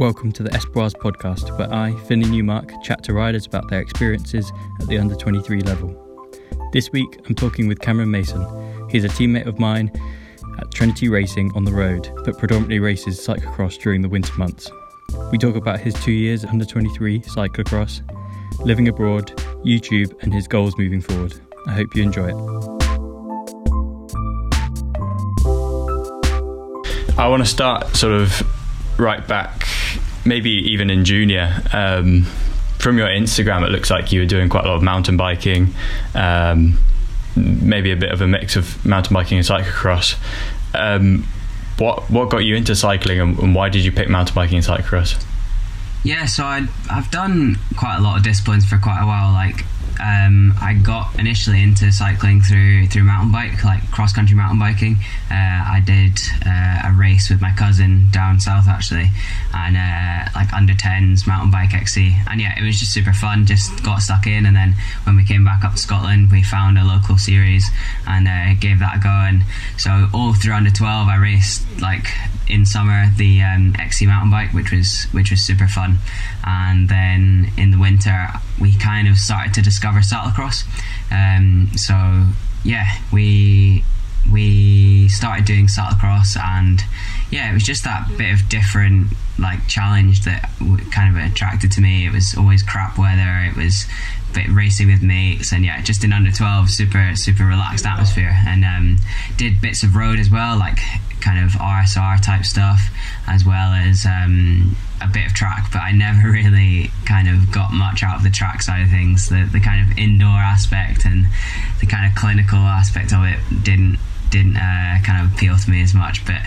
Welcome to the Espoirs podcast, where I, Finn and Newmark, chat to riders about their experiences at the under-23 level. This week, I'm talking with Cameron Mason. He's a teammate of mine at Trinity Racing on the road, but predominantly races cyclocross during the winter months. We talk about his 2 years at under-23 cyclocross, living abroad, YouTube, and his goals moving forward. I hope you enjoy it. I want to start sort of right back, maybe even in junior. From your Instagram, it looks like you were doing quite a lot of mountain biking, maybe a bit of a mix of mountain biking and cyclocross. What got you into cycling, and why did you pick mountain biking and cyclocross? Yeah, so I've done quite a lot of disciplines for quite a while. Like I got initially into cycling through mountain bike, like cross-country mountain biking. I did a race with my cousin down south actually, and like under 10s mountain bike XC, and yeah, it was just super fun, just got stuck in. And then when we came back up to Scotland, we found a local series and gave that a go. And so all through under 12 I raced, like in summer, the XC mountain bike, which was super fun. And then in the winter we kind of started to discover saddlecross. So yeah, we started doing saddlecross, and yeah, it was just that bit of different like challenge that kind of attracted to me. It was always crap weather, it was a bit racing with mates, and yeah, just in under 12, super relaxed atmosphere. And did bits of road as well, like kind of RSR type stuff, as well as a bit of track, but I never really kind of got much out of the track side of things. The kind of indoor aspect and the kind of clinical aspect of it didn't kind of appeal to me as much. But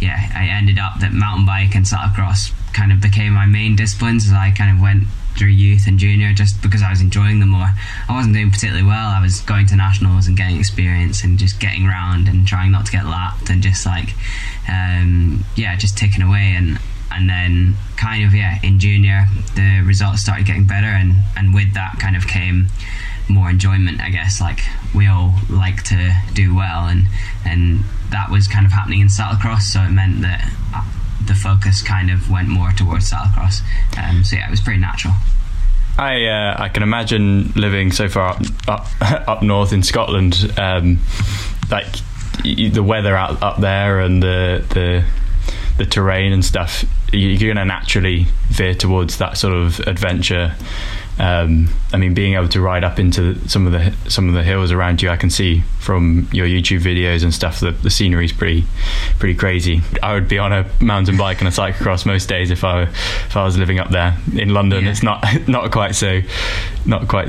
yeah, I ended up that mountain bike and cyclocross kind of became my main disciplines as I kind of went through youth and junior, just because I was enjoying them more. I wasn't doing particularly well, I was going to nationals and getting experience and just getting round and trying not to get lapped and just like just ticking away. And then kind of in junior the results started getting better, and with that kind of came more enjoyment, I guess. Like we all like to do well, and that was kind of happening in saddlecross, so it meant that the focus kind of went more towards saddlecross. So yeah, it was pretty natural. I can imagine living so far up north in Scotland, like the weather up there and the terrain and stuff, you're gonna naturally veer towards that sort of adventure. I mean, being able to ride up into some of the hills around you, I can see from your YouTube videos and stuff that the scenery is pretty crazy. I would be on a mountain bike and a cyclocross most days if I was living up there in London. Yeah. It's not quite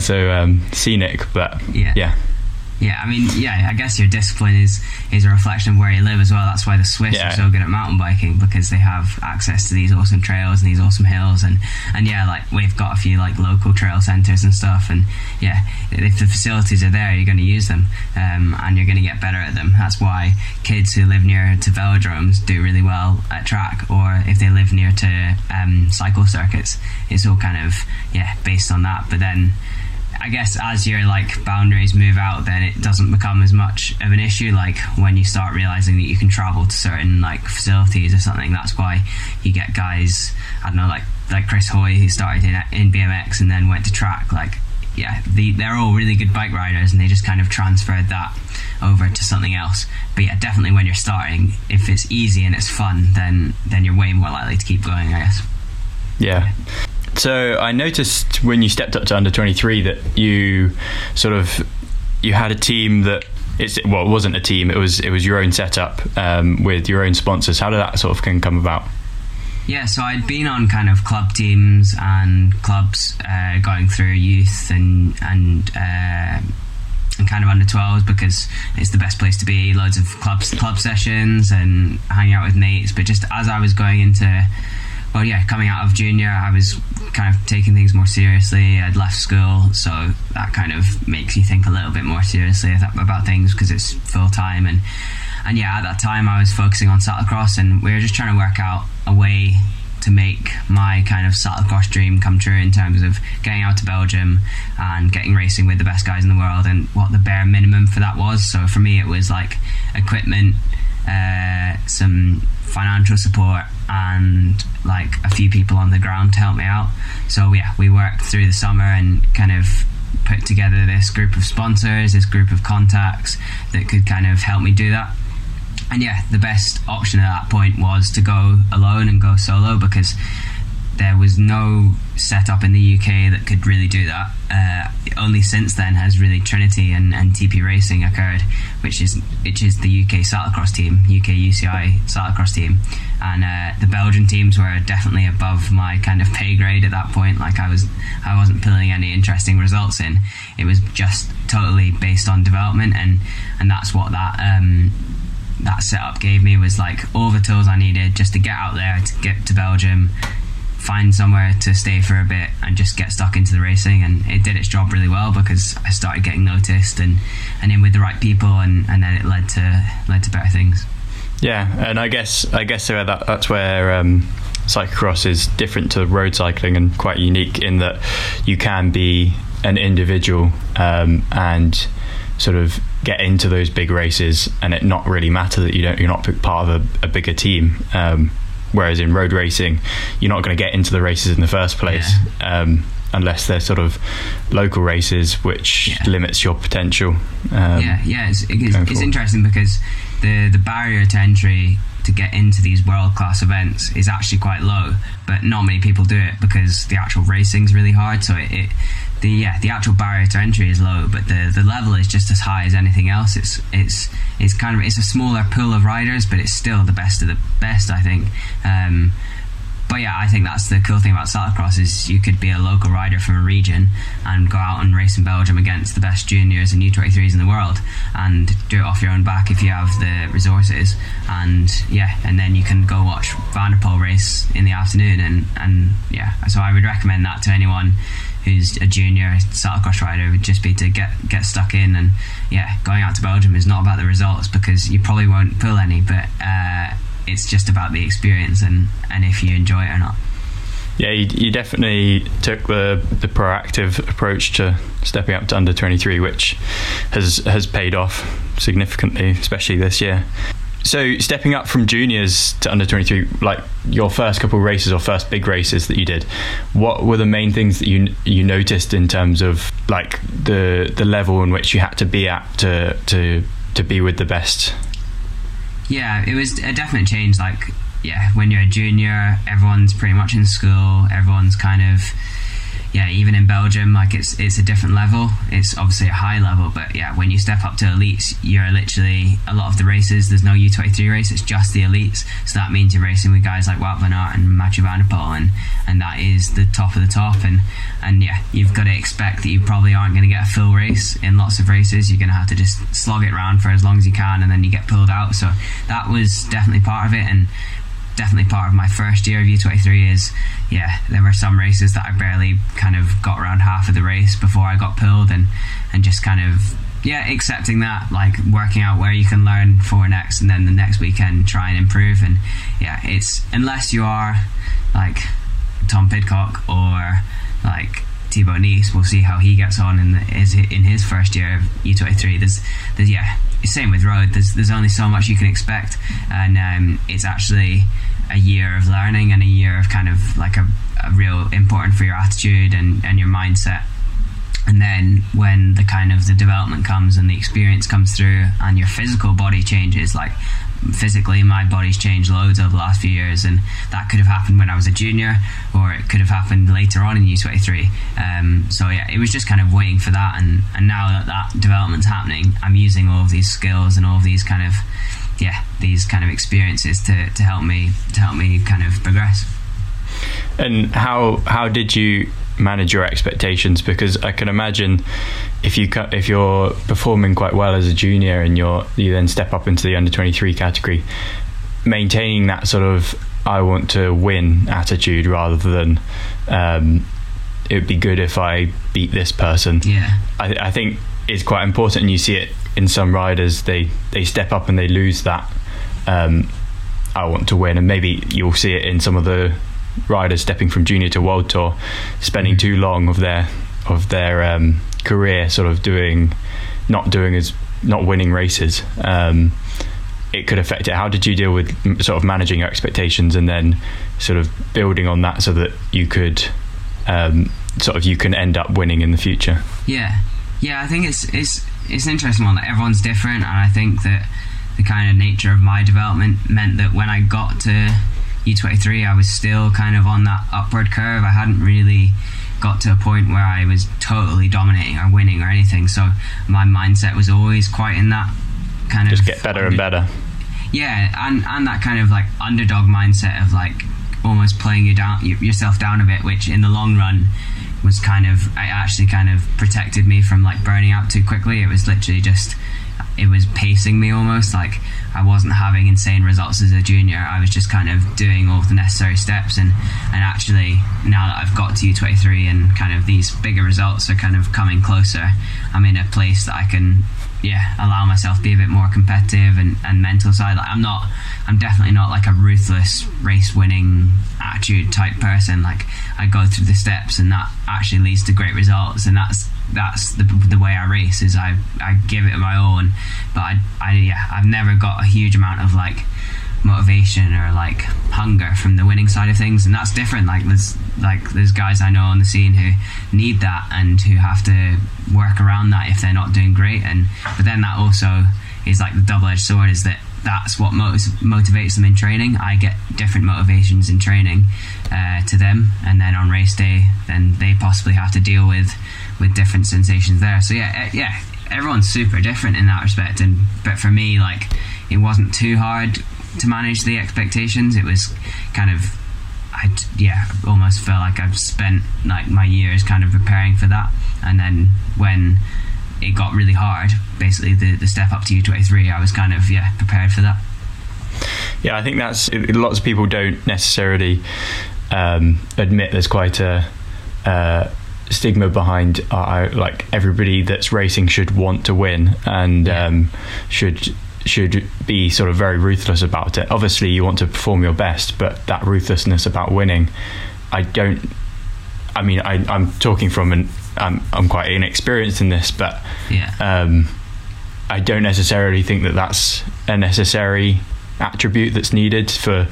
so scenic, but yeah. Yeah, I mean, I guess your discipline is a reflection of where you live as well. That's why the Swiss are so good at mountain biking, because they have access to these awesome trails and these awesome hills. And yeah, like we've got a few like local trail centres and stuff. And yeah, if the facilities are there, you're going to use them, and you're going to get better at them. That's why kids who live near to velodromes do really well at track, or if they live near to cycle circuits. It's all kind of based on that. But then, I guess as your like boundaries move out, then it doesn't become as much of an issue. Like when you start realizing that you can travel to certain like facilities or something, that's why you get guys, I don't know, like Chris Hoy, who started in BMX and then went to track. Like they're all really good bike riders, and they just kind of transferred that over to something else. But yeah, definitely when you're starting, if it's easy and it's fun, then you're way more likely to keep going, I guess. Yeah. So I noticed when you stepped up to under 23 that you sort of, you had a team that, it wasn't a team, it was your own setup with your own sponsors. How did that sort of thing come about? Yeah, so I'd been on kind of club teams and clubs going through youth and kind of under 12s, because it's the best place to be. Loads of club sessions and hanging out with mates. But just as I was going into... Well, yeah, coming out of junior, I was kind of taking things more seriously. I'd left school, so that kind of makes you think a little bit more seriously about things, because it's full-time. And yeah, at that time, I was focusing on saddlecross, and we were just trying to work out a way to make my kind of saddlecross dream come true in terms of getting out to Belgium and getting racing with the best guys in the world, and what the bare minimum for that was. So for me, it was like equipment, some financial support, and like a few people on the ground to help me out. So yeah, we worked through the summer and kind of put together this group of sponsors, this group of contacts that could kind of help me do that. And yeah, the best option at that point was to go alone and go solo, because there was no setup in the UK that could really do that. Only since then has really Trinity and TP Racing occurred, which is the UK cyclocross team, UK UCI cyclocross team. And the Belgian teams were definitely above my kind of pay grade at that point. Like I wasn't pulling any interesting results in. It was just totally based on development, and that's what that setup gave me, was like all the tools I needed just to get out there, to get to Belgium, find somewhere to stay for a bit and just get stuck into the racing. And it did its job really well, because I started getting noticed and in with the right people, and then it led to better things. Yeah, and I guess that's where cyclocross is different to road cycling and quite unique in that you can be an individual and sort of get into those big races and it not really matter that you're not part of a bigger team. Whereas in road racing, you're not going to get into the races in the first place, yeah. Unless they're sort of local races, which yeah. limits your potential. It's interesting, because the barrier to entry to get into these world-class events is actually quite low, but not many people do it because the actual racing's really hard. So the actual barrier to entry is low, but the level is just as high as anything else. It's a smaller pool of riders, but it's still the best of the best, I think. But yeah, I think that's the cool thing about cyclocross, is you could be a local rider from a region and go out and race in Belgium against the best juniors and U23s in the world, and do it off your own back if you have the resources. And yeah, and then you can go watch Van der Poel race in the afternoon, and yeah, so I would recommend that to anyone who's a junior cyclocross rider, would just be to get stuck in. And yeah, going out to Belgium is not about the results, because you probably won't pull any, but it's just about the experience and if you enjoy it or not. Yeah, you definitely took the proactive approach to stepping up to under 23, which has paid off significantly, especially this year. So stepping up from juniors to under 23, like your first couple of races or first big races that you did, what were the main things that you noticed in terms of like the level in which you had to be at to be with the best? Yeah, it was a definite change. Like, yeah, when you're a junior, everyone's pretty much in school. Everyone's kind of, yeah, even in Belgium, like it's a different level. It's obviously a high level, but yeah, when you step up to elites, you're literally, a lot of the races, there's no U23 race, it's just the elites. So that means you're racing with guys like Wout Van Aert and Mathieu Van der Poel, and that is the top of the top. And yeah, you've got to expect that you probably aren't going to get a full race in lots of races. You're going to have to just slog it around for as long as you can, and then you get pulled out. So that was definitely part of it, and definitely part of my first year of U23 is, yeah, there were some races that I barely kind of got around half of the race before I got pulled, and just kind of, yeah, accepting that, like working out where you can learn for next, and then the next weekend try and improve. And yeah, it's, unless you are like Tom Pidcock or like Thibaut Nys, we'll see how he gets on in his first year of U23. There's yeah, same with road. There's only so much you can expect, and it's actually a year of learning and a year of kind of like a real important for your attitude and your mindset. And then when the kind of the development comes and the experience comes through and your physical body changes, like physically my body's changed loads over the last few years, and that could have happened when I was a junior, or it could have happened later on in U23. So yeah, it was just kind of waiting for that, and now that development's happening, I'm using all of these skills and all of these kind of, yeah, these kind of experiences to help me kind of progress. And how did you manage your expectations? Because I can imagine if you're performing quite well as a junior and you then step up into the under 23 category, maintaining that sort of I want to win attitude rather than it would be good if I beat this person. Yeah, I think is quite important, and you see it in some riders. They step up and they lose that I want to win, and maybe you'll see it in some of the riders stepping from junior to world tour, spending too long of their career sort of not winning races, it could affect it. How did you deal with sort of managing your expectations and then sort of building on that so that you could sort of you can end up winning in the future? Yeah, I think it's an interesting one. That everyone's different, and I think that the kind of nature of my development meant that when I got to U23, I was still kind of on that upward curve. I hadn't really got to a point where I was totally dominating or winning or anything, so my mindset was always quite in that kind of just get better and better. Yeah, and that kind of like underdog mindset of like almost playing yourself down a bit, which in the long run was kind of, it actually kind of protected me from like burning out too quickly. It was literally just, it was pacing me almost. Like I wasn't having insane results as a junior. I was just kind of doing all the necessary steps, and actually now that I've got to U23 and kind of these bigger results are kind of coming closer, I'm in a place that I can allow myself to be a bit more competitive and mental side. Like I'm definitely not like a ruthless race winning attitude type person. Like I go through the steps, and that actually leads to great results, and that's the way I race, is I give it my all. But I've never got a huge amount of like motivation or like hunger from the winning side of things, and that's different. Like there's guys I know on the scene who need that and who have to work around that if they're not doing great, but then that also is like the double-edged sword, is that that's what motivates them in training. I get different motivations in training to them, and then on race day then they possibly have to deal with different sensations there. So yeah, everyone's super different in that respect, but for me, like, it wasn't too hard to manage the expectations. It was kind of, almost felt like I've spent like my years kind of preparing for that, and then when it got really hard, basically the step up to U23, I was kind of prepared for that. Yeah, I think that's, lots of people don't necessarily admit there's quite a stigma behind like everybody that's racing should want to win and should be sort of very ruthless about it. Obviously you want to perform your best, but that ruthlessness about winning, I'm talking from I'm quite inexperienced in this, but I don't necessarily think that that's a necessary attribute that's needed to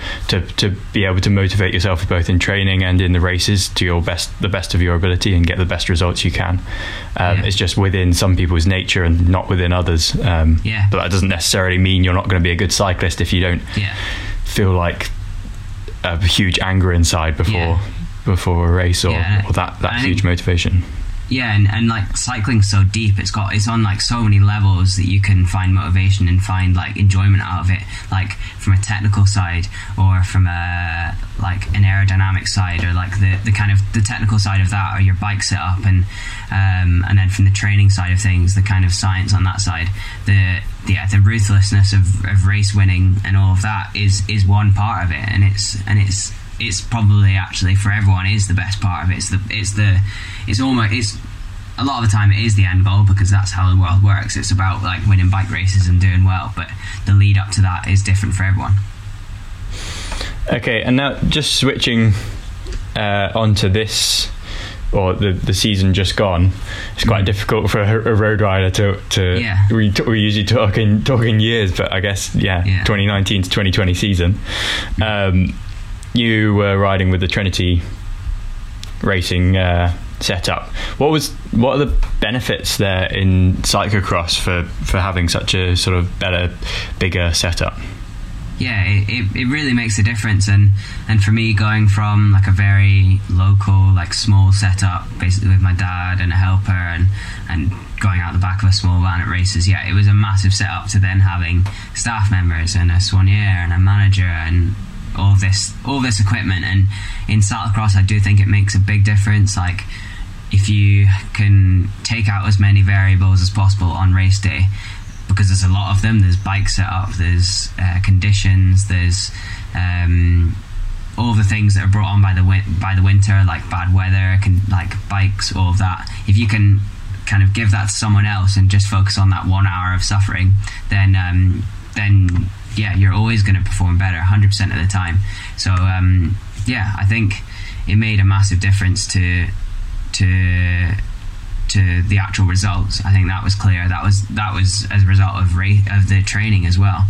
be able to motivate yourself both in training and in the races to the best of your ability and get the best results you can. It's just within some people's nature and not within others. But that doesn't necessarily mean you're not going to be a good cyclist if you don't feel like a huge anger inside before a race or that huge motivation. Yeah, and like cycling's so deep, it's on like so many levels that you can find motivation and find like enjoyment out of it, like from a technical side or from a like an aerodynamic side, or like the kind of the technical side of that, or your bike setup, and then from the training side of things, the kind of science on that side, the ruthlessness of race winning and all of that is one part of it, and it's probably actually for everyone is the best part of it. It's a lot of the time it is the end goal, because that's how the world works. It's about like winning bike races and doing well, but the lead up to that is different for everyone. Okay, and now just switching onto this, or the season just gone, it's quite difficult for a road rider to we usually talk in years, but I guess 2019 to 2020 season. You were riding with the Trinity Racing setup. What are the benefits there in cyclocross for having such a sort of better, bigger setup? Yeah, it really makes a difference, and for me, going from like a very local, like small setup, basically with my dad and a helper, and going out the back of a small van at races, it was a massive setup to then having staff members and a soigneur and a manager and all this equipment. And in cyclocross, I do think it makes a big difference. Like if you can take out as many variables as possible on race day, because there's a lot of them. There's bike setup, there's conditions, there's all the things that are brought on by the winter, like bad weather, like bikes, all of that. If you can kind of give that to someone else and just focus on that 1 hour of suffering, then you're always going to perform better 100% of the time. So I think it made a massive difference to the actual results. I think that was clear. That was as a result of the training as well.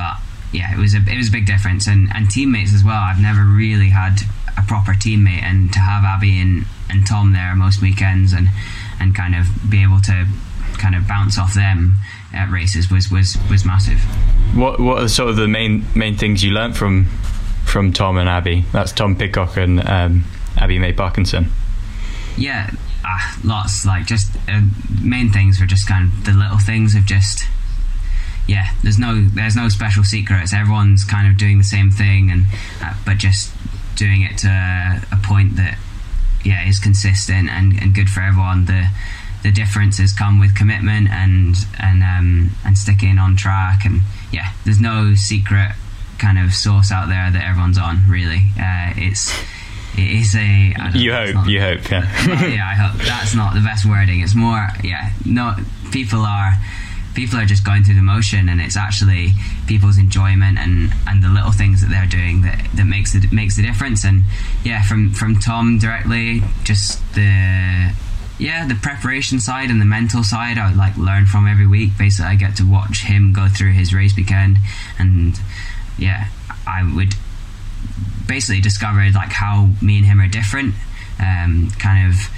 But yeah, it was a big difference, and teammates as well. I've never really had a proper teammate, and to have Abby and Tom there most weekends and kind of be able to kind of bounce off them at races was massive. What are sort of the main things you learnt from Tom and Abby? That's Tom Pidcock and Abby May Parkinson. Yeah, lots. Like, just main things were just kind of the little things of just, yeah, there's no special secrets. Everyone's kind of doing the same thing, and but just doing it to a point that, yeah, is consistent and good for everyone. The differences come with commitment and sticking on track, and yeah, there's no secret kind of source out there that everyone's on, really. You hope, yeah. Yeah, I hope. That's not the best wording. It's more, yeah, no, people are just going through the motion, and it's actually people's enjoyment and the little things that they're doing that makes the difference. And yeah, from Tom directly, just the preparation side and the mental side, I like learn from every week. Basically, I get to watch him go through his race weekend, and yeah, I would basically discover like how me and him are different. Kind of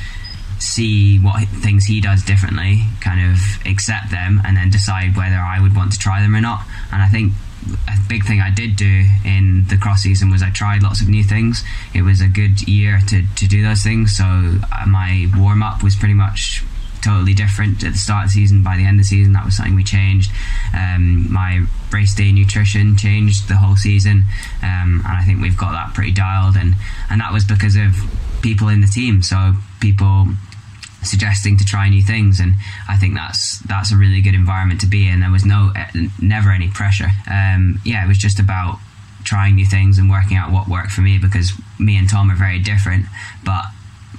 see what things he does differently, kind of accept them, and then decide whether I would want to try them or not. And I think a big thing I did do in the cross season was I tried lots of new things. It was a good year to do those things, so my warm up was pretty much totally different at the start of the season. By the end of the season, that was something we changed. My race day nutrition changed the whole season, and I think we've got that pretty dialed, and that was because of people in the team, so people suggesting to try new things, and I think that's a really good environment to be in. There was never any pressure. It was just about trying new things and working out what worked for me, because me and Tom are very different, but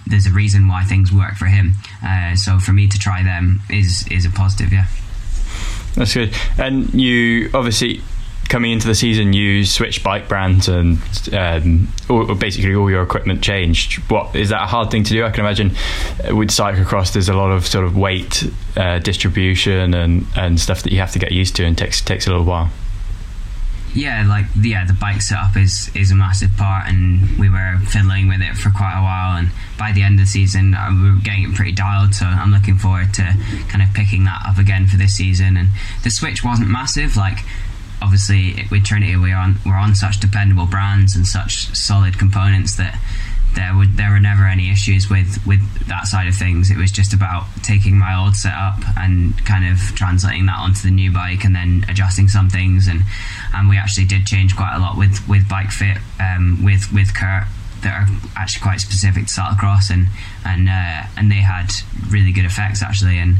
there's a reason why things work for him. So for me to try them is a positive, yeah. That's good. And you obviously, coming into the season, you switched bike brands and basically all your equipment changed. What is that a hard thing to do? I can imagine with cyclocross there's a lot of sort of weight distribution and stuff that you have to get used to, and takes a little while. Yeah, the bike setup is a massive part, and we were fiddling with it for quite a while, and by the end of the season we were getting it pretty dialed, so I'm looking forward to kind of picking that up again for this season. And the switch wasn't massive. Like, obviously with Trinity we're on such dependable brands and such solid components that there were never any issues with that side of things. It was just about taking my old setup and kind of translating that onto the new bike, and then adjusting some things. And we actually did change quite a lot with bike fit, with Kurt, that are actually quite specific to cyclocross, and they had really good effects actually. And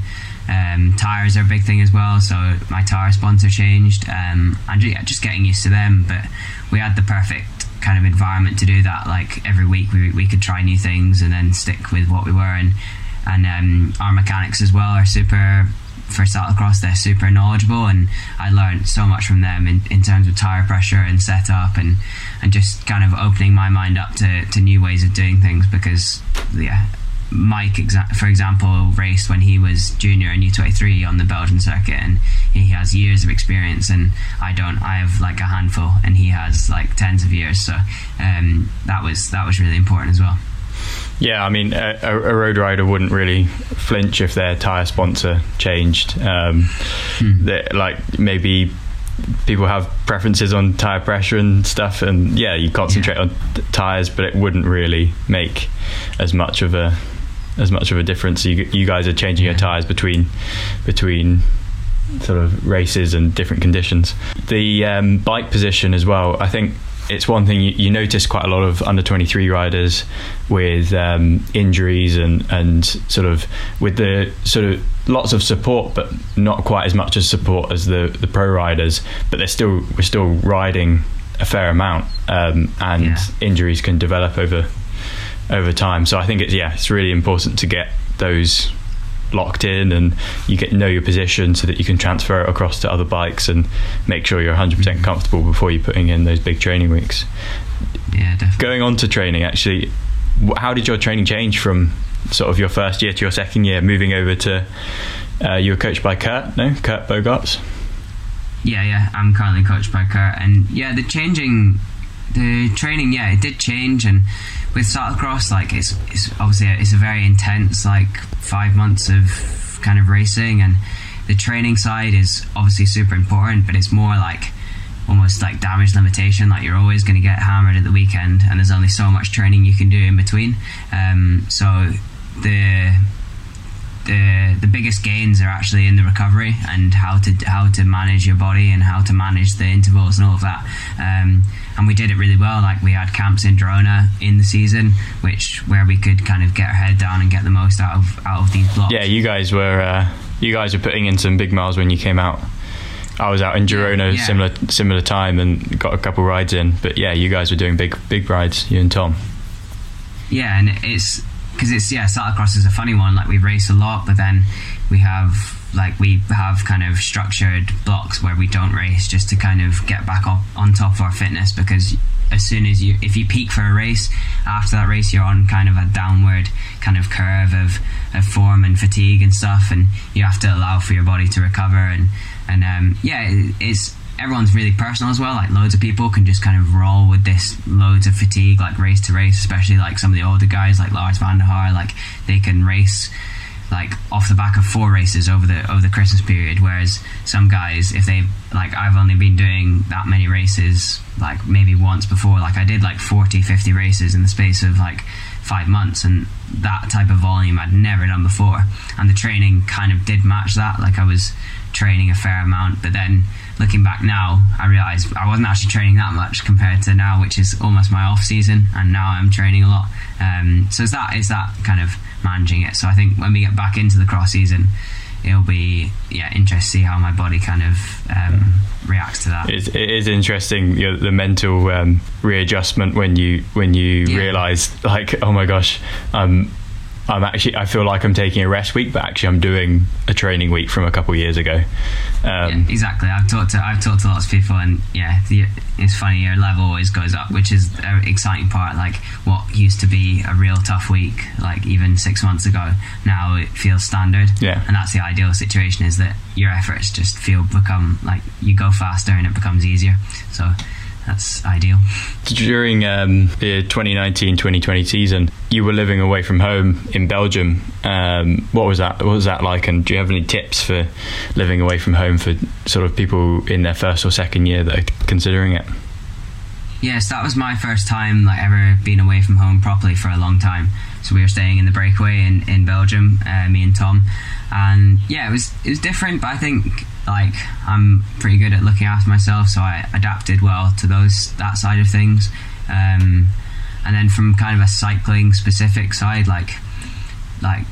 tires are a big thing as well, so my tire sponsor changed, and just getting used to them. But we had the perfect kind of environment to do that. Like, every week we could try new things and then stick with what we were, and our mechanics as well are super, for cyclocross they're super knowledgeable, and I learned so much from them in terms of tire pressure and setup, and just kind of opening my mind up to new ways of doing things. Because yeah, Mike, for example, raced when he was junior in U23 on the Belgian circuit, and he has years of experience, and I don't. I have like a handful, and he has like tens of years. So that was really important as well. Yeah, I mean, a road rider wouldn't really flinch if their tyre sponsor changed. Like, maybe people have preferences on tyre pressure and stuff, and yeah, you concentrate on tyres, but it wouldn't really make as much of a difference. You guys are changing your tyres between sort of races and different conditions. The bike position as well, I think it's one thing you notice quite a lot of under 23 riders with injuries and sort of with the sort of lots of support, but not quite as much as support as the pro riders, but we're still riding a fair amount, injuries can develop over time. So I think it's really important to get those locked in, and you get know your position so that you can transfer it across to other bikes and make sure you're 100% comfortable before you're putting in those big training weeks. Yeah, definitely. Going on to training, actually, how did your training change from sort of your first year to your second year, moving over to you were coached by Kurt Bogaerts? Yeah, I'm currently coached by Kurt, and yeah, the training, yeah, it did change. And with cyclocross, like, it's obviously it's a very intense, like, 5 months of kind of racing, and the training side is obviously super important, but it's more like almost like damage limitation. Like, you're always going to get hammered at the weekend, and there's only so much training you can do in between. So the biggest gains are actually in the recovery and how to manage your body and how to manage the intervals and all of that. And we did it really well. Like, we had camps in Girona in the season, where we could kind of get our head down and get the most out of these blocks. Yeah, you guys were putting in some big miles when you came out. I was out in Girona, yeah. similar time, and got a couple rides in. But yeah, you guys were doing big rides, you and Tom. Yeah, and it's because cyclocross is a funny one. Like, we race a lot, but then we have kind of structured blocks where we don't race, just to kind of get back up on top of our fitness, because as soon as if you peak for a race, after that race you're on kind of a downward kind of curve of form and fatigue and stuff, and you have to allow for your body to recover. It's everyone's really personal as well. Like, loads of people can just kind of roll with this loads of fatigue, like, race to race, especially like some of the older guys like Lars van der Haar. Like, they can race like off the back of 4 races over the Christmas period, whereas some guys, if they like, I've only been doing that many races like maybe once before. Like, I did like 40-50 races in the space of like 5 months, and that type of volume I'd never done before. And the training kind of did match that. Like, I was training a fair amount, but then looking back now, I realised I wasn't actually training that much compared to now, which is almost my off season, and now I'm training a lot. So it's that kind of managing it. So I think when we get back into the cross season, it'll be interesting to see how my body kind of reacts to that. It is interesting, the mental readjustment when you realise, like, oh my gosh, I feel like I'm taking a rest week, but actually I'm doing a training week from a couple of years ago. Exactly. I've talked to lots of people, and it's funny, your level always goes up, which is an exciting part. Like, what used to be a real tough week, like even 6 months ago, now it feels standard. Yeah. And that's the ideal situation, is that your efforts just become like you go faster and it becomes easier. So that's ideal. During the 2019-2020 season, you were living away from home in Belgium. What was that like, and do you have any tips for living away from home for sort of people in their first or second year that are considering it? Yes, that was my first time like ever being away from home properly for a long time. So we were staying in the Breakaway in Belgium, me and Tom, and it was different, but I think like I'm pretty good at looking after myself, so I adapted well to that side of things. And then from kind of a cycling specific side, like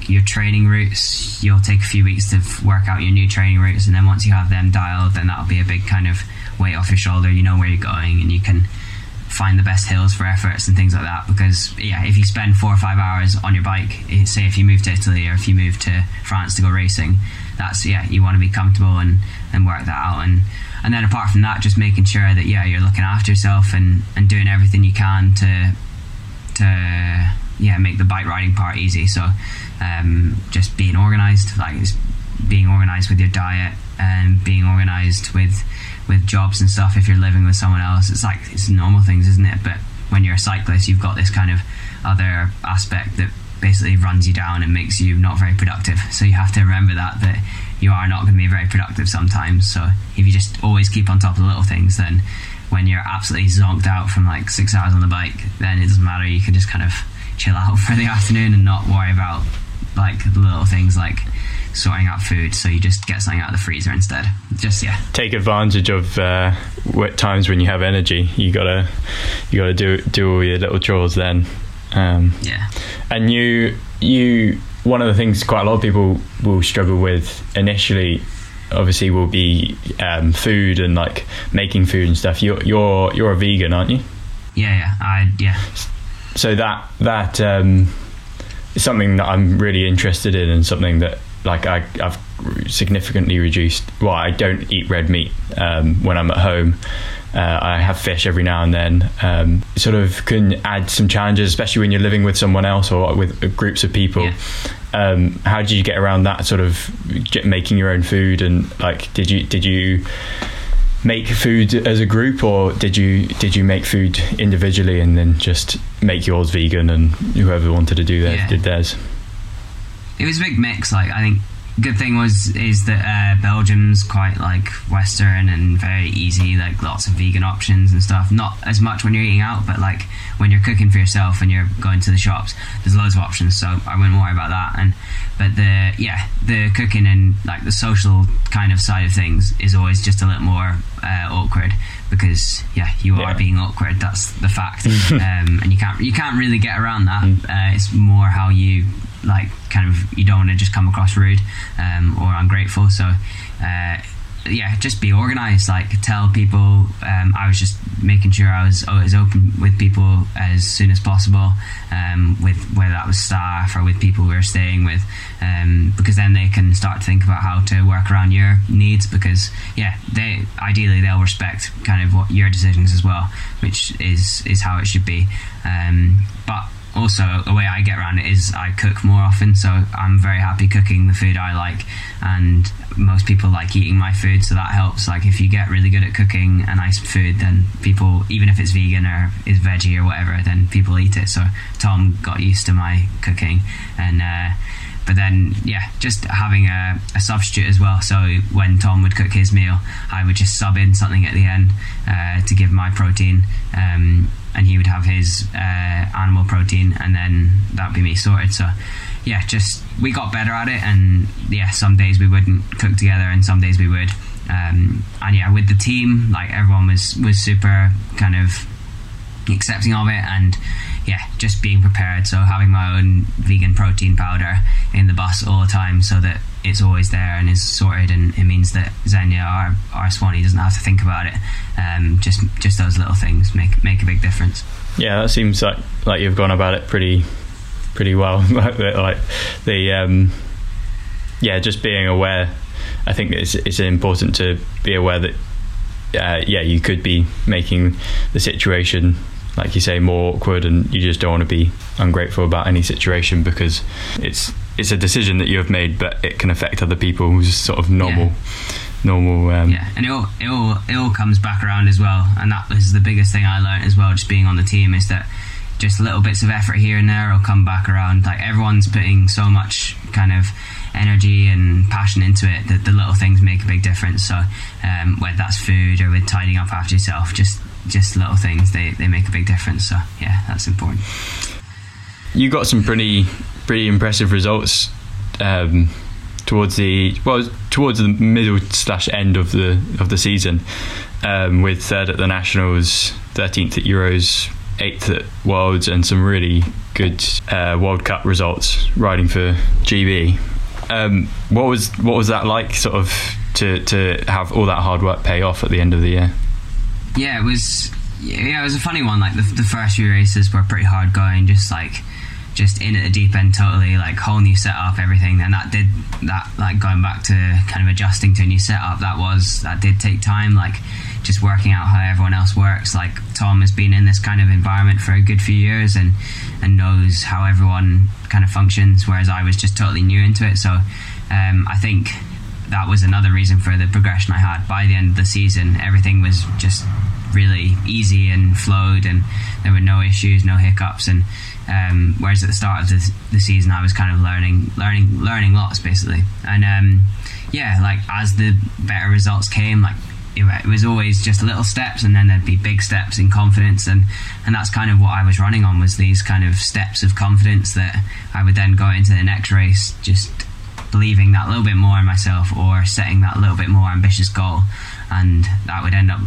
your training routes, you'll take a few weeks to work out your new training routes, and then once you have them dialed, then that'll be a big kind of weight off your shoulder. You know where you're going, and you can find the best hills for efforts and things like that, because if you spend 4 or 5 hours on your bike, say if you move to Italy or if you move to France to go racing, that's you want to be comfortable and work that out. And then apart from that, just making sure that you're looking after yourself and doing everything you can to make the bike riding part easy. So just being organized, like being organized with your diet and being organized with jobs and stuff. If you're living with someone else, it's like it's normal things, isn't it? But when you're a cyclist, you've got this kind of other aspect that basically runs you down and makes you not very productive. So you have to remember that you are not going to be very productive sometimes. So if you just always keep on top of the little things, then when you're absolutely zonked out from like 6 hours on the bike, then it doesn't matter. You can just kind of chill out for the afternoon and not worry about like the little things like sorting out food, so you just get something out of the freezer instead. Just take advantage of wet times when you have energy. You gotta do all your little chores then. And you one of the things quite a lot of people will struggle with initially, obviously, will be food and like making food and stuff. You're a vegan, aren't you? So that is something that I'm really interested in, and something that like I've significantly reduced. Well, I don't eat red meat when I'm at home. I have fish every now and then. Sort of can add some challenges, especially when you're living with someone else or with groups of people. Yeah. How do you get around that, sort of making your own food, and like did you make food as a group, or did you make food individually and then just make yours vegan, and whoever wanted to do theirs did theirs? It was a big mix. Like, I think good thing is that Belgium's quite like Western and very easy, like lots of vegan options and stuff. Not as much when you're eating out, but like when you're cooking for yourself and you're going to the shops, there's loads of options, so I wouldn't worry about that. And but the cooking and like the social kind of side of things is always just a little more awkward, because you are being awkward. That's the fact. And you can't really get around that. It's more how you like kind of, you don't want to just come across rude or ungrateful, so just be organized. Like, tell people I was just making sure I was as open with people as soon as possible, with whether that was staff or with people we were staying with, because then they can start to think about how to work around your needs, because they'll respect kind of what your decisions as well, which is how it should be. But also, the way I get around it is I cook more often, so I'm very happy cooking the food I like, and most people like eating my food, so that helps. Like, if you get really good at cooking a nice food, then people, even if it's vegan or is veggie or whatever, then people eat it. So Tom got used to my cooking, and but then just having a substitute as well. So when Tom would cook his meal, I would just sub in something at the end to give my protein, and he would have his animal protein, and then that'd be me sorted. So we got better at it, and some days we wouldn't cook together and some days we would, and with the team, like, everyone was super kind of accepting of it, and just being prepared. So having my own vegan protein powder in the bus all the time, so that it's always there and is sorted, and it means that Xenia, our Swanee, doesn't have to think about it. Just those little things make a big difference. Yeah, that seems like you've gone about it pretty well. Like the just being aware. I think it's important to be aware that you could be making the situation, like you say, more awkward, and you just don't want to be ungrateful about any situation, because it's a decision that you have made, but it can affect other people, who's sort of normal. And it all comes back around as well, and that was the biggest thing I learned as well, just being on the team, is that just little bits of effort here and there will come back around. Like, everyone's putting so much kind of energy and passion into it that the little things make a big difference. So whether that's food or with tidying up after yourself, just little things, they make a big difference. So that's important. You got some pretty impressive results towards the middle / end of the season, with third at the Nationals, 13th at Euros, 8th at Worlds, and some really good World Cup results riding for GB. What was that like, sort of to have all that hard work pay off at the end of the year? It was a funny one. Like, the first few races were pretty hard going, just in at the deep end, totally, like, whole new setup, everything. And that going back to kind of adjusting to a new setup, that did take time, like, just working out how everyone else works. Like, Tom has been in this kind of environment for a good few years and knows how everyone kind of functions, whereas I was just totally new into it. So I think that was another reason for the progression I had. By the end of the season, everything was just really easy and flowed, and there were no issues, no hiccups. And whereas at the start of the season, I was kind of learning lots, basically. And like, as the better results came, like, it was always just little steps, and then there'd be big steps in confidence, and that's kind of what I was running on, was these kind of steps of confidence that I would then go into the next race just believing that little bit more in myself, or setting that little bit more ambitious goal, and that would end up,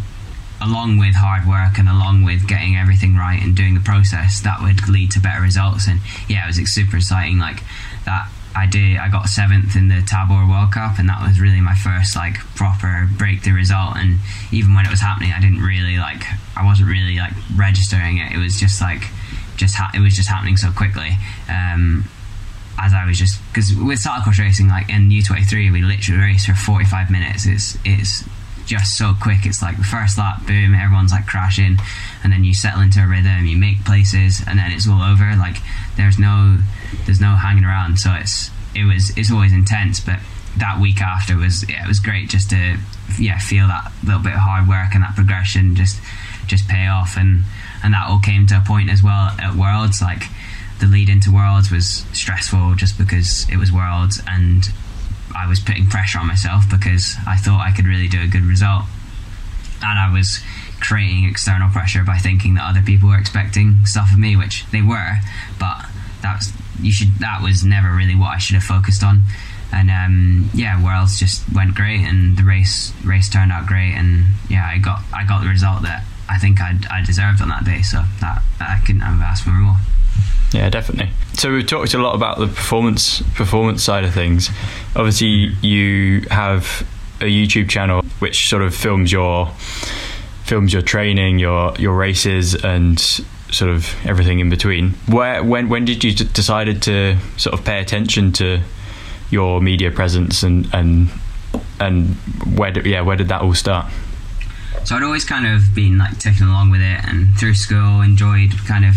along with hard work and along with getting everything right and doing the process, that would lead to better results. And it was super exciting. Like, that I got 7th in the Tabor World Cup, and that was really my first, like, proper breakthrough result. And even when it was happening, I wasn't really, like, registering it. It was just it was just happening so quickly. As I was just, because with cyclocross racing, like, in U23, we literally race for 45 minutes. It's just so quick. It's like the first lap, boom, everyone's like crashing, and then you settle into a rhythm, you make places, and then it's all over. Like, there's no hanging around. So it's always intense, but that week after was, yeah, it was great just to, yeah, feel that little bit of hard work and that progression just pay off, and that all came to a point as well at Worlds. Like, the lead into Worlds was stressful just because it was Worlds, and I was putting pressure on myself because I thought I could really do a good result, and I was creating external pressure by thinking that other people were expecting stuff of me, which they were, but that was never really what I should have focused on. And Worlds just went great, and the race turned out great, and yeah, I got the result that I think I deserved on that day, so that I couldn't have asked for more. Yeah, definitely. So we've talked a lot about the performance side of things. Obviously, you have a YouTube channel which sort of films your training, your races, and sort of everything in between. When did you decided to sort of pay attention to your media presence, and where did that all start? So I'd always kind of been like taken along with it, and through school enjoyed kind of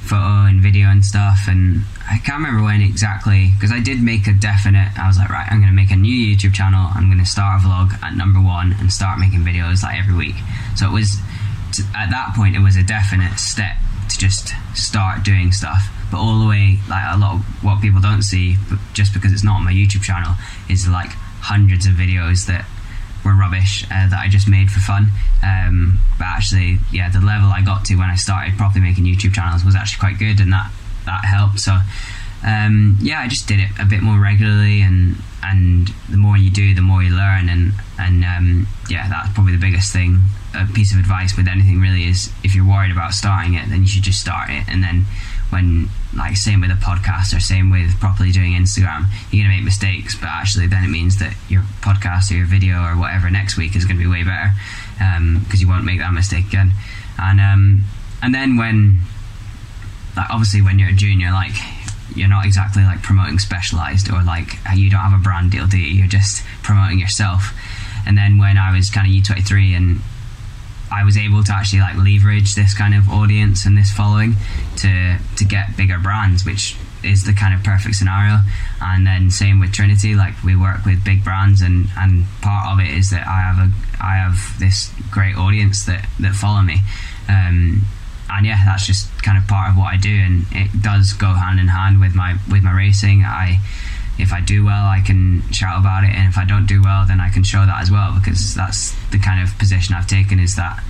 photo and video and stuff, and I can't remember when exactly, because I did make a definite, I was like, right, I'm going to make a new YouTube channel, I'm going to start a vlog at number one and start making videos like every week. So it was at that point it was a definite step to just start doing stuff. But all the way, like, a lot of what people don't see, but just because it's not on my YouTube channel, is like hundreds of videos that were rubbish that I just made for fun. But actually, yeah, the level I got to when I started properly making YouTube channels was actually quite good, and that helped. So I just did it a bit more regularly, and the more you do, the more you learn, and that's probably the biggest thing. A piece of advice with anything really is, if you're worried about starting it, then you should just start it, and then when, like, same with a podcast or same with properly doing Instagram, you're gonna make mistakes, but actually then it means that your podcast or your video or whatever next week is gonna be way better, because you won't make that mistake again. And then when, like, obviously when you're a junior, like, you're not exactly like promoting Specialized, or like, you don't have a brand deal, do you? You're just promoting yourself. And then when I was kind of U23 and I was able to actually like leverage this kind of audience and this following to get bigger brands, which is the kind of perfect scenario. And then same with Trinity, like, we work with big brands, and part of it is that I have this great audience that follow me, and yeah, that's just kind of part of what I do, and it does go hand in hand with my racing. If I do well, I can shout about it, and if I don't do well, then I can show that as well, because that's the kind of position I've taken, is that,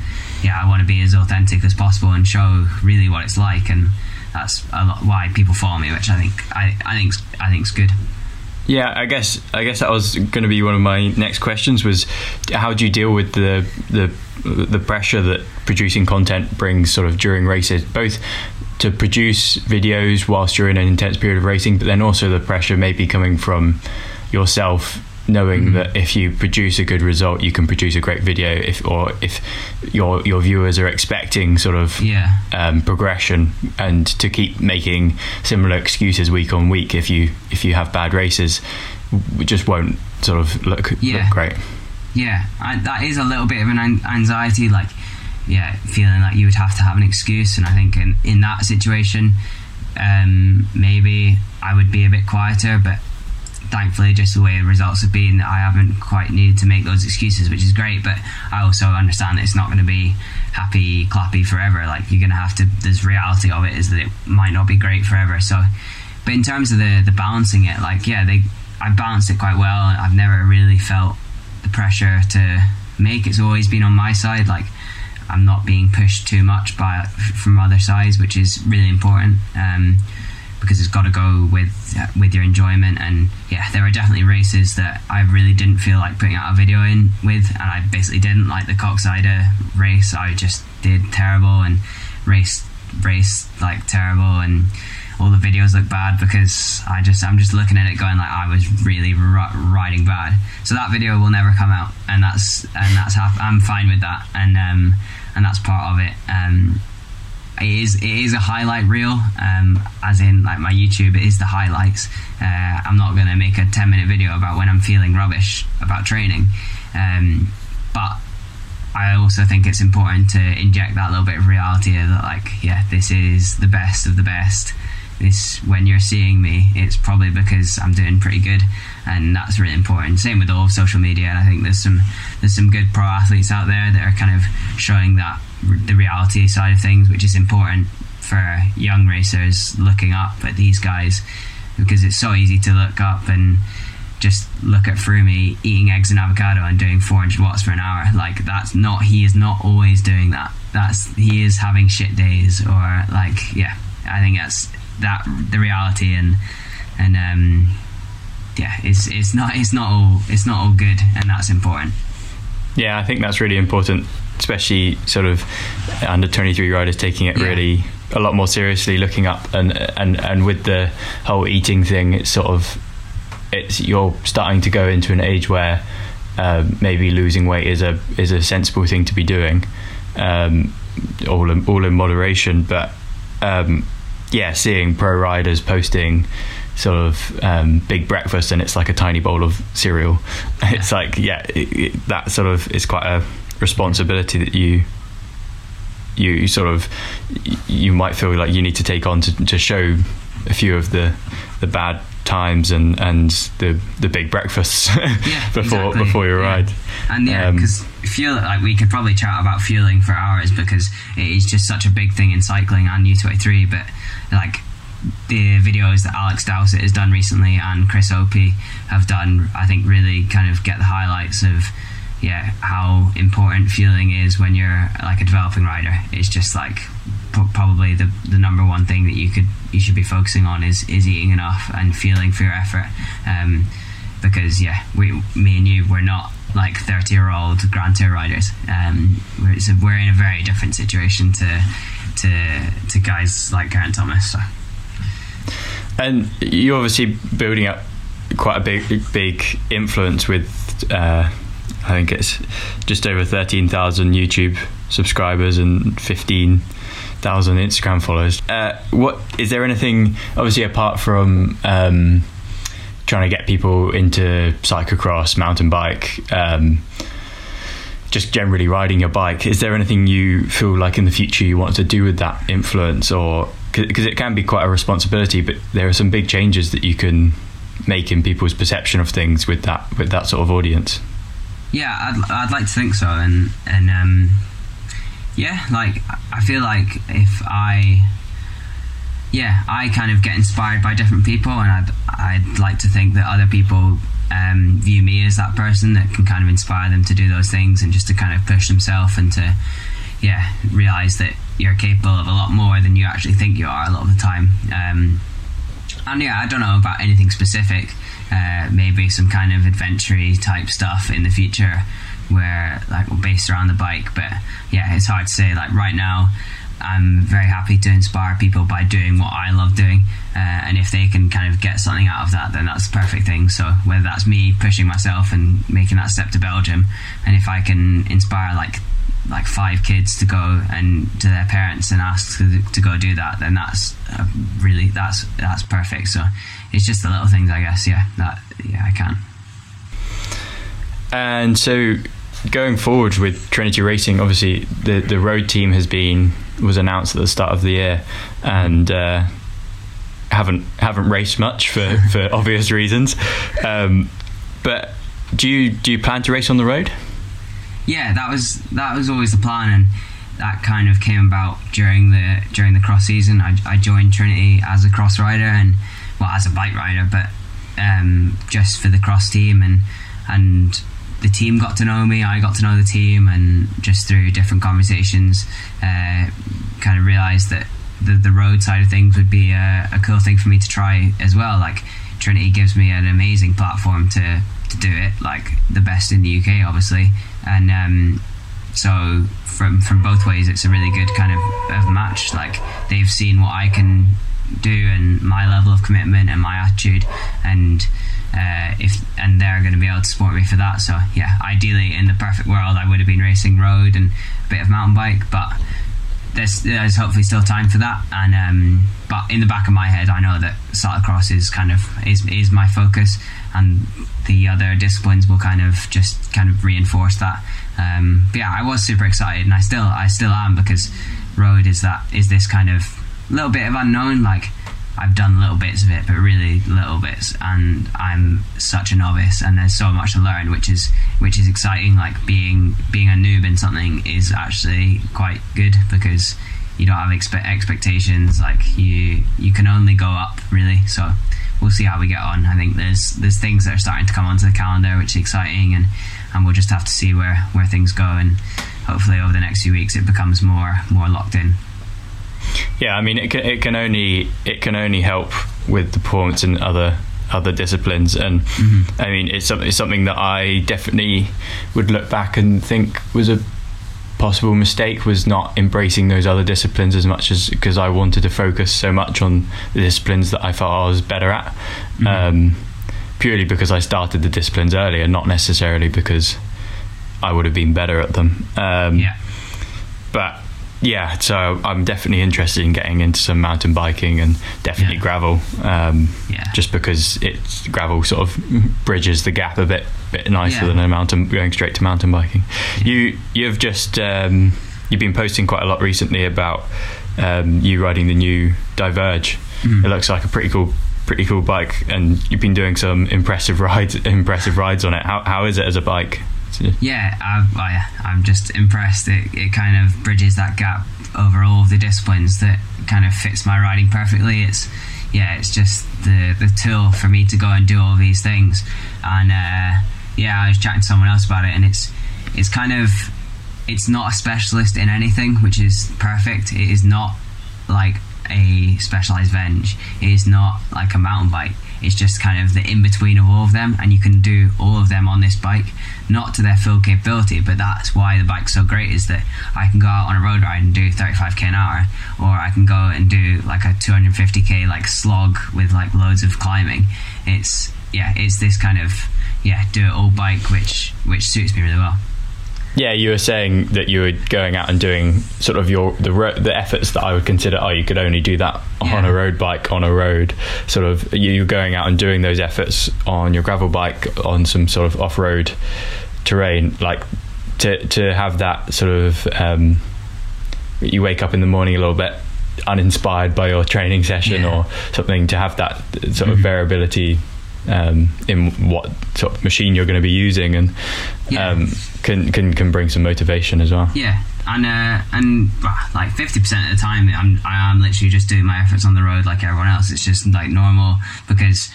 yeah, I want to be as authentic as possible and show really what it's like, and that's a lot why people follow me, which I think's good. Yeah, I guess that was going to be one of my next questions, was how do you deal with the pressure that producing content brings sort of during races, both to produce videos whilst you're in an intense period of racing, but then also the pressure maybe coming from yourself, knowing mm-hmm. that if you produce a good result, you can produce a great video, if your viewers are expecting sort of progression, and to keep making similar excuses week on week if you have bad races, it just won't sort of look great. Yeah, that is a little bit of an anxiety, like, yeah, feeling like you would have to have an excuse. And I think in that situation, maybe I would be a bit quieter, but thankfully just the way the results have been, I haven't quite needed to make those excuses, which is great. But I also understand that it's not going to be happy clappy forever, like, you're going to have to, there's reality of it is that it might not be great forever. So, but in terms of the balancing it, like, yeah, I've balanced it quite well, and I've never really felt the pressure to make, it's always been on my side, like, I'm not being pushed too much by from other sides, which is really important, because it's got to go with your enjoyment. And yeah, there are definitely races that I really didn't feel like putting out a video in with, and I basically didn't, like the Coxsider race, I just did terrible, and race like terrible, and all the videos look bad because I'm just looking at it going like, I was really riding bad. So that video will never come out, and that's I'm fine with that, and that's part of it. It is a highlight reel, as in like my YouTube, it is the highlights. I'm not gonna make a 10-minute video about when I'm feeling rubbish about training, but I also think it's important to inject that little bit of reality that, like, yeah, this is the best of the best. is when you're seeing me, it's probably because I'm doing pretty good, and that's really important. Same with all of social media, and I think there's some good pro athletes out there that are kind of showing that the reality side of things, which is important for young racers looking up at these guys, because it's so easy to look up and just look at Froome eating eggs and avocado and doing 400 watts for an hour. Like, he is not always doing that. He is having shit days, or like, yeah, I think that's the reality, and yeah, it's not all good, and that's important. Yeah, I think that's really important, especially sort of under 23 riders taking it really a lot more seriously, looking up, and with the whole eating thing, it's sort of, it's, you're starting to go into an age where maybe losing weight is a sensible thing to be doing, all in moderation, but seeing pro riders posting sort of big breakfast and it's like a tiny bowl of cereal, it's like, that sort of is quite a responsibility that you sort of, you might feel like you need to take on to show a few of the bad times and the big breakfasts before your ride. And because fuel, like, we could probably chat about fueling for hours, because it is just such a big thing in cycling and U23, but like the videos that Alex Dowsett has done recently and Chris Opie have done, I think really kind of get the highlights of how important fueling is when you're like a developing rider. It's just like probably the number one thing that you should be focusing on is eating enough and fueling for your effort, because me and you, we're not like 30-year-old Grand Tour riders. We're in a very different situation to guys like Karen Thomas. So. And you're obviously building up quite a big influence with. I think it's just over 13,000 YouTube subscribers and 15,000 Instagram followers. What is there anything, obviously, apart from trying to get people into cyclocross, mountain bike, just generally riding your bike? Is there anything you feel like in the future you want to do with that influence, or because it can be quite a responsibility, but there are some big changes that you can make in people's perception of things with that sort of audience? Yeah, I'd like to think so, and like, I feel like if I kind of get inspired by different people, and I'd like to think that other people view me as that person that can kind of inspire them to do those things, and just to kind of push themselves, and to realize that you're capable of a lot more than you actually think you are a lot of the time. I don't know about anything specific. Maybe some kind of adventure-y type stuff in the future, where like we're based around the bike. But it's hard to say. Like right now, I'm very happy to inspire people by doing what I love doing, and if they can kind of get something out of that, then that's the perfect thing. So whether that's me pushing myself and making that step to Belgium, and if I can inspire like 5 kids to go and to their parents and ask to go do that, then that's perfect. So it's just the little things, I guess. I can. And so going forward with Trinity Racing, obviously the road team was announced at the start of the year, and haven't raced much for obvious reasons. But do you plan to race on the road? Yeah, that was always the plan, and that kind of came about during the cross season. I joined Trinity as a cross rider, and as a bike rider, but just for the cross team, and the team got to know me. I got to know the team, and just through different conversations, kind of realised that the road side of things would be a cool thing for me to try as well. Like Trinity gives me an amazing platform to do it, like the best in the UK, obviously. And so from both ways, it's a really good kind of match. Like they've seen what I can do and my level of commitment and my attitude, and they're going to be able to support me for that. So ideally, in the perfect world, I would have been racing road and a bit of mountain bike, but there's hopefully still time for that. And but in the back of my head, I know that cyclocross is kind of is my focus, and the other disciplines will kind of reinforce that. I was super excited, and I still am, because road is this kind of little bit of unknown. Like I've done little bits of it, but really little bits, and I'm such a novice, and there's so much to learn, which is exciting. Like being a noob in something is actually quite good, because you don't have expectations. Like you can only go up, really. So we'll see how we get on. I think there's things that are starting to come onto the calendar, which is exciting, and we'll just have to see where things go, and hopefully over the next few weeks it becomes more locked in. Yeah, I mean, it can only help with the performance in other disciplines, and mm-hmm. I mean, it's something that I definitely would look back and think was a possible mistake, was not embracing those other disciplines as much, as because I wanted to focus so much on the disciplines that I thought I was better at, mm-hmm. Purely because I started the disciplines earlier, not necessarily because I would have been better at them. But. Yeah, so I'm definitely interested in getting into some mountain biking, and definitely gravel. Just because gravel sort of bridges the gap a bit nicer than a mountain, going straight to mountain biking. Yeah. You've just you've been posting quite a lot recently about you riding the new Diverge. Mm. It looks like a pretty cool bike, and you've been doing some impressive rides on it. How is it as a bike? Yeah, I'm just impressed. It kind of bridges that gap over all of the disciplines. That kind of fits my riding perfectly. It's just the tool for me to go and do all these things. And I was chatting to someone else about it, and it's kind of, it's not a specialist in anything, which is perfect. It is not like a Specialized Venge. It is not like a mountain bike. It's just kind of the in-between of all of them, and you can do all of them on this bike, not to their full capability, but that's why the bike's so great, is that I can go out on a road ride and do 35k an hour, or I can go and do like a 250k like slog with like loads of climbing. It's this kind of do it all bike, which suits me really well. Yeah, you were saying that you were going out and doing sort of the efforts that I would consider, you could only do that on a road bike, on a road. Sort of, you're going out and doing those efforts on your gravel bike, on some sort of off-road terrain. Like, to have that sort of, you wake up in the morning a little bit uninspired by your training session or something, to have that sort mm-hmm. of variability in what sort of machine you're going to be using, and can bring some motivation as well. And like 50% of the time I am literally just doing my efforts on the road like everyone else. It's just like normal, because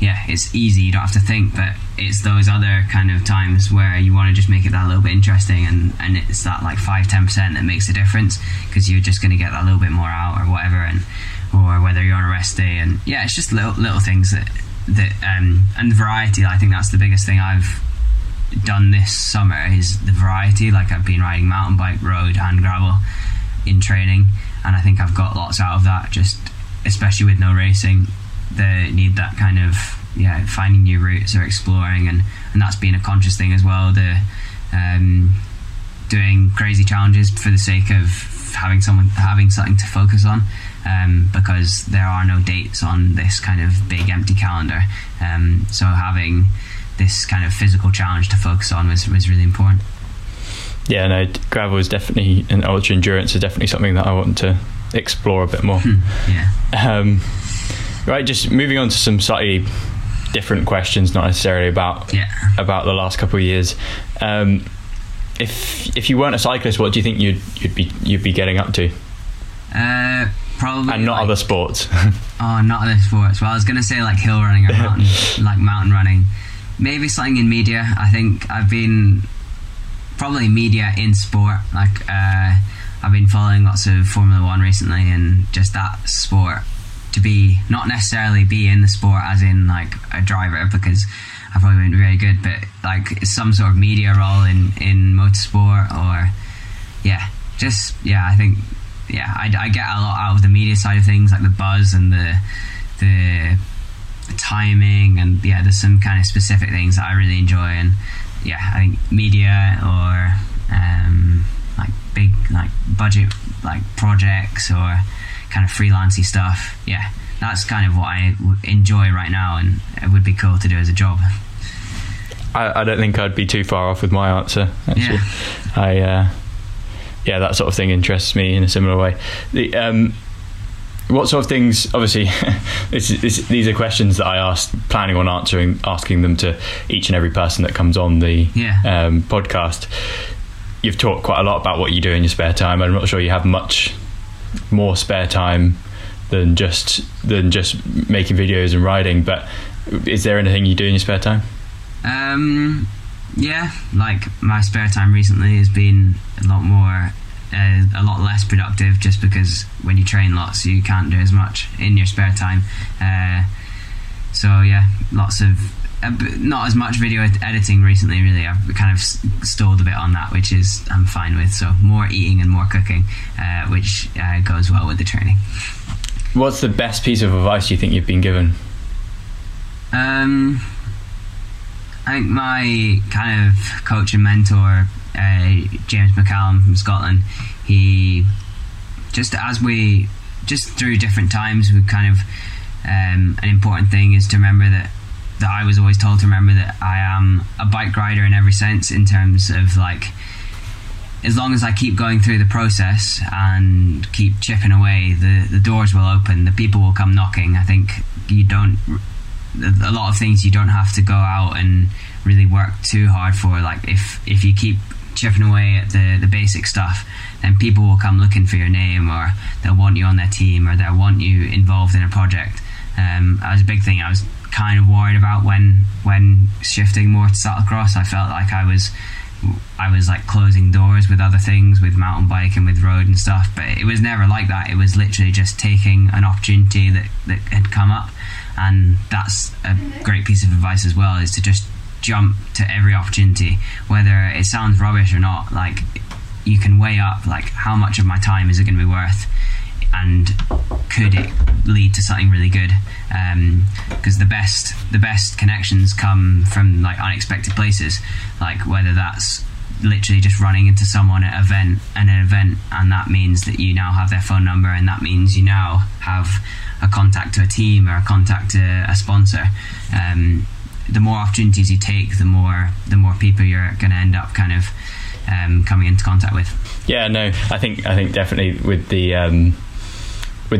it's easy, you don't have to think. But it's those other kind of times where you want to just make it that little bit interesting, and it's that like 5-10% that makes a difference, because you're just going to get that little bit more out or whatever, or whether you're on a rest day. And it's just little things that and the variety. I think that's the biggest thing I've done this summer, is the variety. Like, I've been riding mountain bike, road and gravel in training, and I think I've got lots out of that, just especially with no racing. They need that kind of finding new routes or exploring, and that's been a conscious thing as well. The doing crazy challenges for the sake of having something to focus on, because there are no dates on this kind of big empty calendar, so having this kind of physical challenge to focus on was really important. Gravel is definitely, and ultra endurance is definitely something that I want to explore a bit more. Right, just moving on to some slightly different questions, not necessarily about the last couple of years. If you weren't a cyclist, what do you think you'd be getting up to? Probably, and not like, other sports. Oh, not other sports. Well, I was going to say like hill running or mountain running. Maybe something in media. I think I've been probably media in sport. Like I've been following lots of Formula One recently, and just that sport, to be not necessarily be in the sport as in like a driver, because I probably wouldn't be very good, but like some sort of media role in motorsport, or I think I get a lot out of the media side of things, like the buzz and the timing, and there's some kind of specific things that I really enjoy, and I think media or like big like budget like projects or kind of freelancey stuff. That's kind of what I enjoy right now, and it would be cool to do as a job. I don't think I'd be too far off with my answer, actually. That sort of thing interests me in a similar way. What sort of things, obviously, these are questions that I asked, planning on asking them to each and every person that comes on the podcast. You've talked quite a lot about what you do in your spare time. I'm not sure you have much more spare time than just making videos and riding, but is there anything you do in your spare time? Like my spare time recently has been a lot less productive, just because when you train lots you can't do as much in your spare time, not as much video editing recently. Really, I've kind of stalled a bit on that, which is I'm fine with. So more eating and more cooking, which goes well with the training. What's the best piece of advice you think you've been given? I think my kind of coach and mentor, James McCallum from Scotland, he just through different times, we kind of an important thing is to remember that I was always told to remember that I am a bike rider in every sense, in terms of, like, as long as I keep going through the process and keep chipping away, the doors will open, the people will come knocking. I think a lot of things you don't have to go out and really work too hard for. Like, if you keep chipping away at the basic stuff, then people will come looking for your name, or they'll want you on their team, or they'll want you involved in a project. That was a big thing I was kind of worried about when shifting more to saddlecross. I felt like I was like closing doors with other things, with mountain bike and with road and stuff, but it was never like that. It was literally just taking an opportunity that had come up, and that's a great piece of advice as well, is to just jump to every opportunity, whether it sounds rubbish or not. Like, you can weigh up, like, how much of my time is it going to be worth, and could it lead to something really good? Because the best connections come from, like, unexpected places, like whether that's literally just running into someone at an event, and that means that you now have their phone number, and that means you now have a contact to a team or a contact to a sponsor. The more opportunities you take, the more people you're going to end up kind of coming into contact with. Yeah, no, I think definitely with the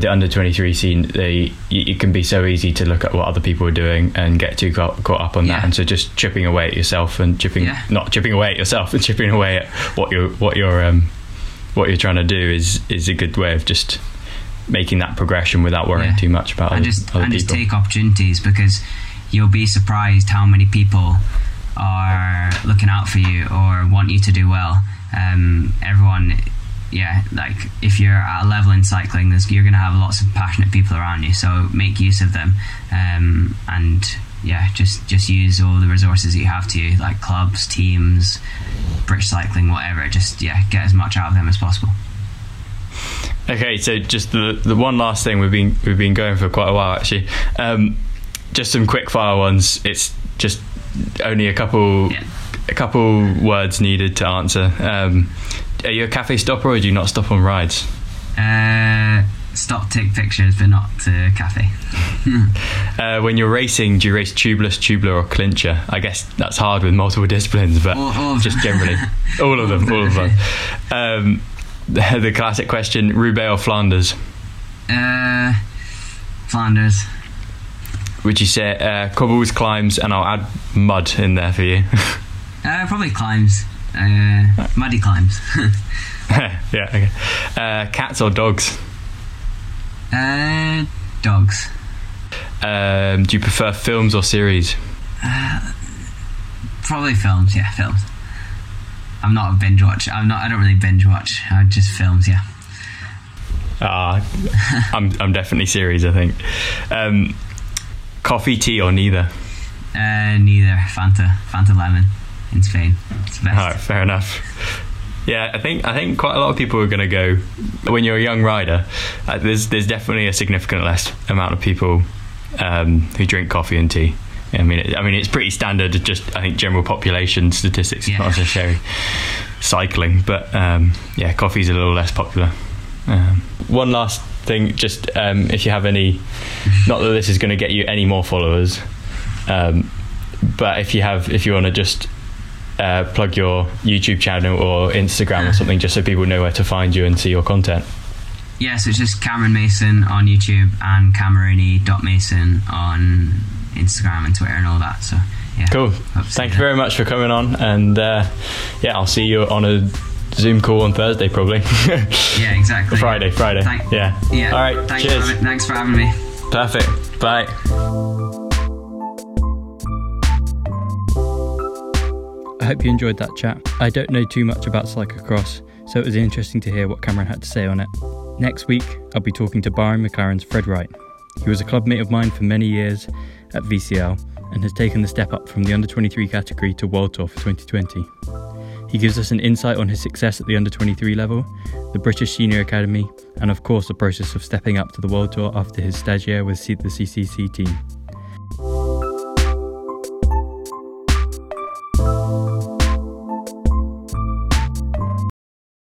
under 23 scene, it can be so easy to look at what other people are doing and get too caught up on that, and so just chipping away at yourself and chipping away at what you're trying to do is a good way of just making that progression without worrying too much about other people. Just take opportunities, because you'll be surprised how many people are looking out for you or want you to do well. Like, if you're at a level in cycling, you're going to have lots of passionate people around you, so make use of them, just use all the resources that you have to, like clubs, teams, British Cycling, whatever. Get as much out of them as possible. Okay, so just the one last thing, we've been going for quite a while actually, just some quick fire ones. It's just only a couple words needed to answer. Are you a cafe stopper, or do you not stop on rides? Stop, take pictures, but not to cafe. When you're racing, do you race tubeless, tubular, or clincher? I guess that's hard with multiple disciplines, but all just generally. All of them. The classic question, Roubaix or Flanders? Flanders. Would you say cobbles, climbs, and I'll add mud in there for you? Probably climbs. Muddy climbs. Yeah, okay. Cats or dogs? Dogs. Do you prefer films or series? Probably films, yeah, films. I'm not a binge watch. I don't really binge watch. I'm just films, yeah. I'm definitely series, I think. Coffee, tea, or neither? Neither. Fanta lemon. In Spain, it's the best. All right, fair enough. Yeah, I think quite a lot of people are going to go, when you're a young rider, there's definitely a significant less amount of people who drink coffee and tea. I mean it's pretty standard, just I think general population statistics, not necessarily cycling, but coffee's a little less popular. One last thing, just if you have any, not that this is going to get you any more followers, but if you want to just plug your YouTube channel or Instagram or something, just so people know where to find you and see your content. Yeah, so it's just Cameron Mason on YouTube and Cameroni.Mason on Instagram and Twitter and all that. So yeah. Cool. Thank you very much for coming on, and yeah, I'll see you on a Zoom call on Thursday probably. Yeah, exactly. Friday. Yeah. All right. Cheers. Thanks for having me. Perfect. Bye. I hope you enjoyed that chat. I don't know too much about cyclocross, so it was interesting to hear what Cameron had to say on it. Next week, I'll be talking to Barry McLaren's Fred Wright. He was a clubmate of mine for many years at VCL and has taken the step up from the under-23 category to World Tour for 2020. He gives us an insight on his success at the under-23 level, the British Senior Academy, and of course the process of stepping up to the World Tour after his stagiaire with the CCC team.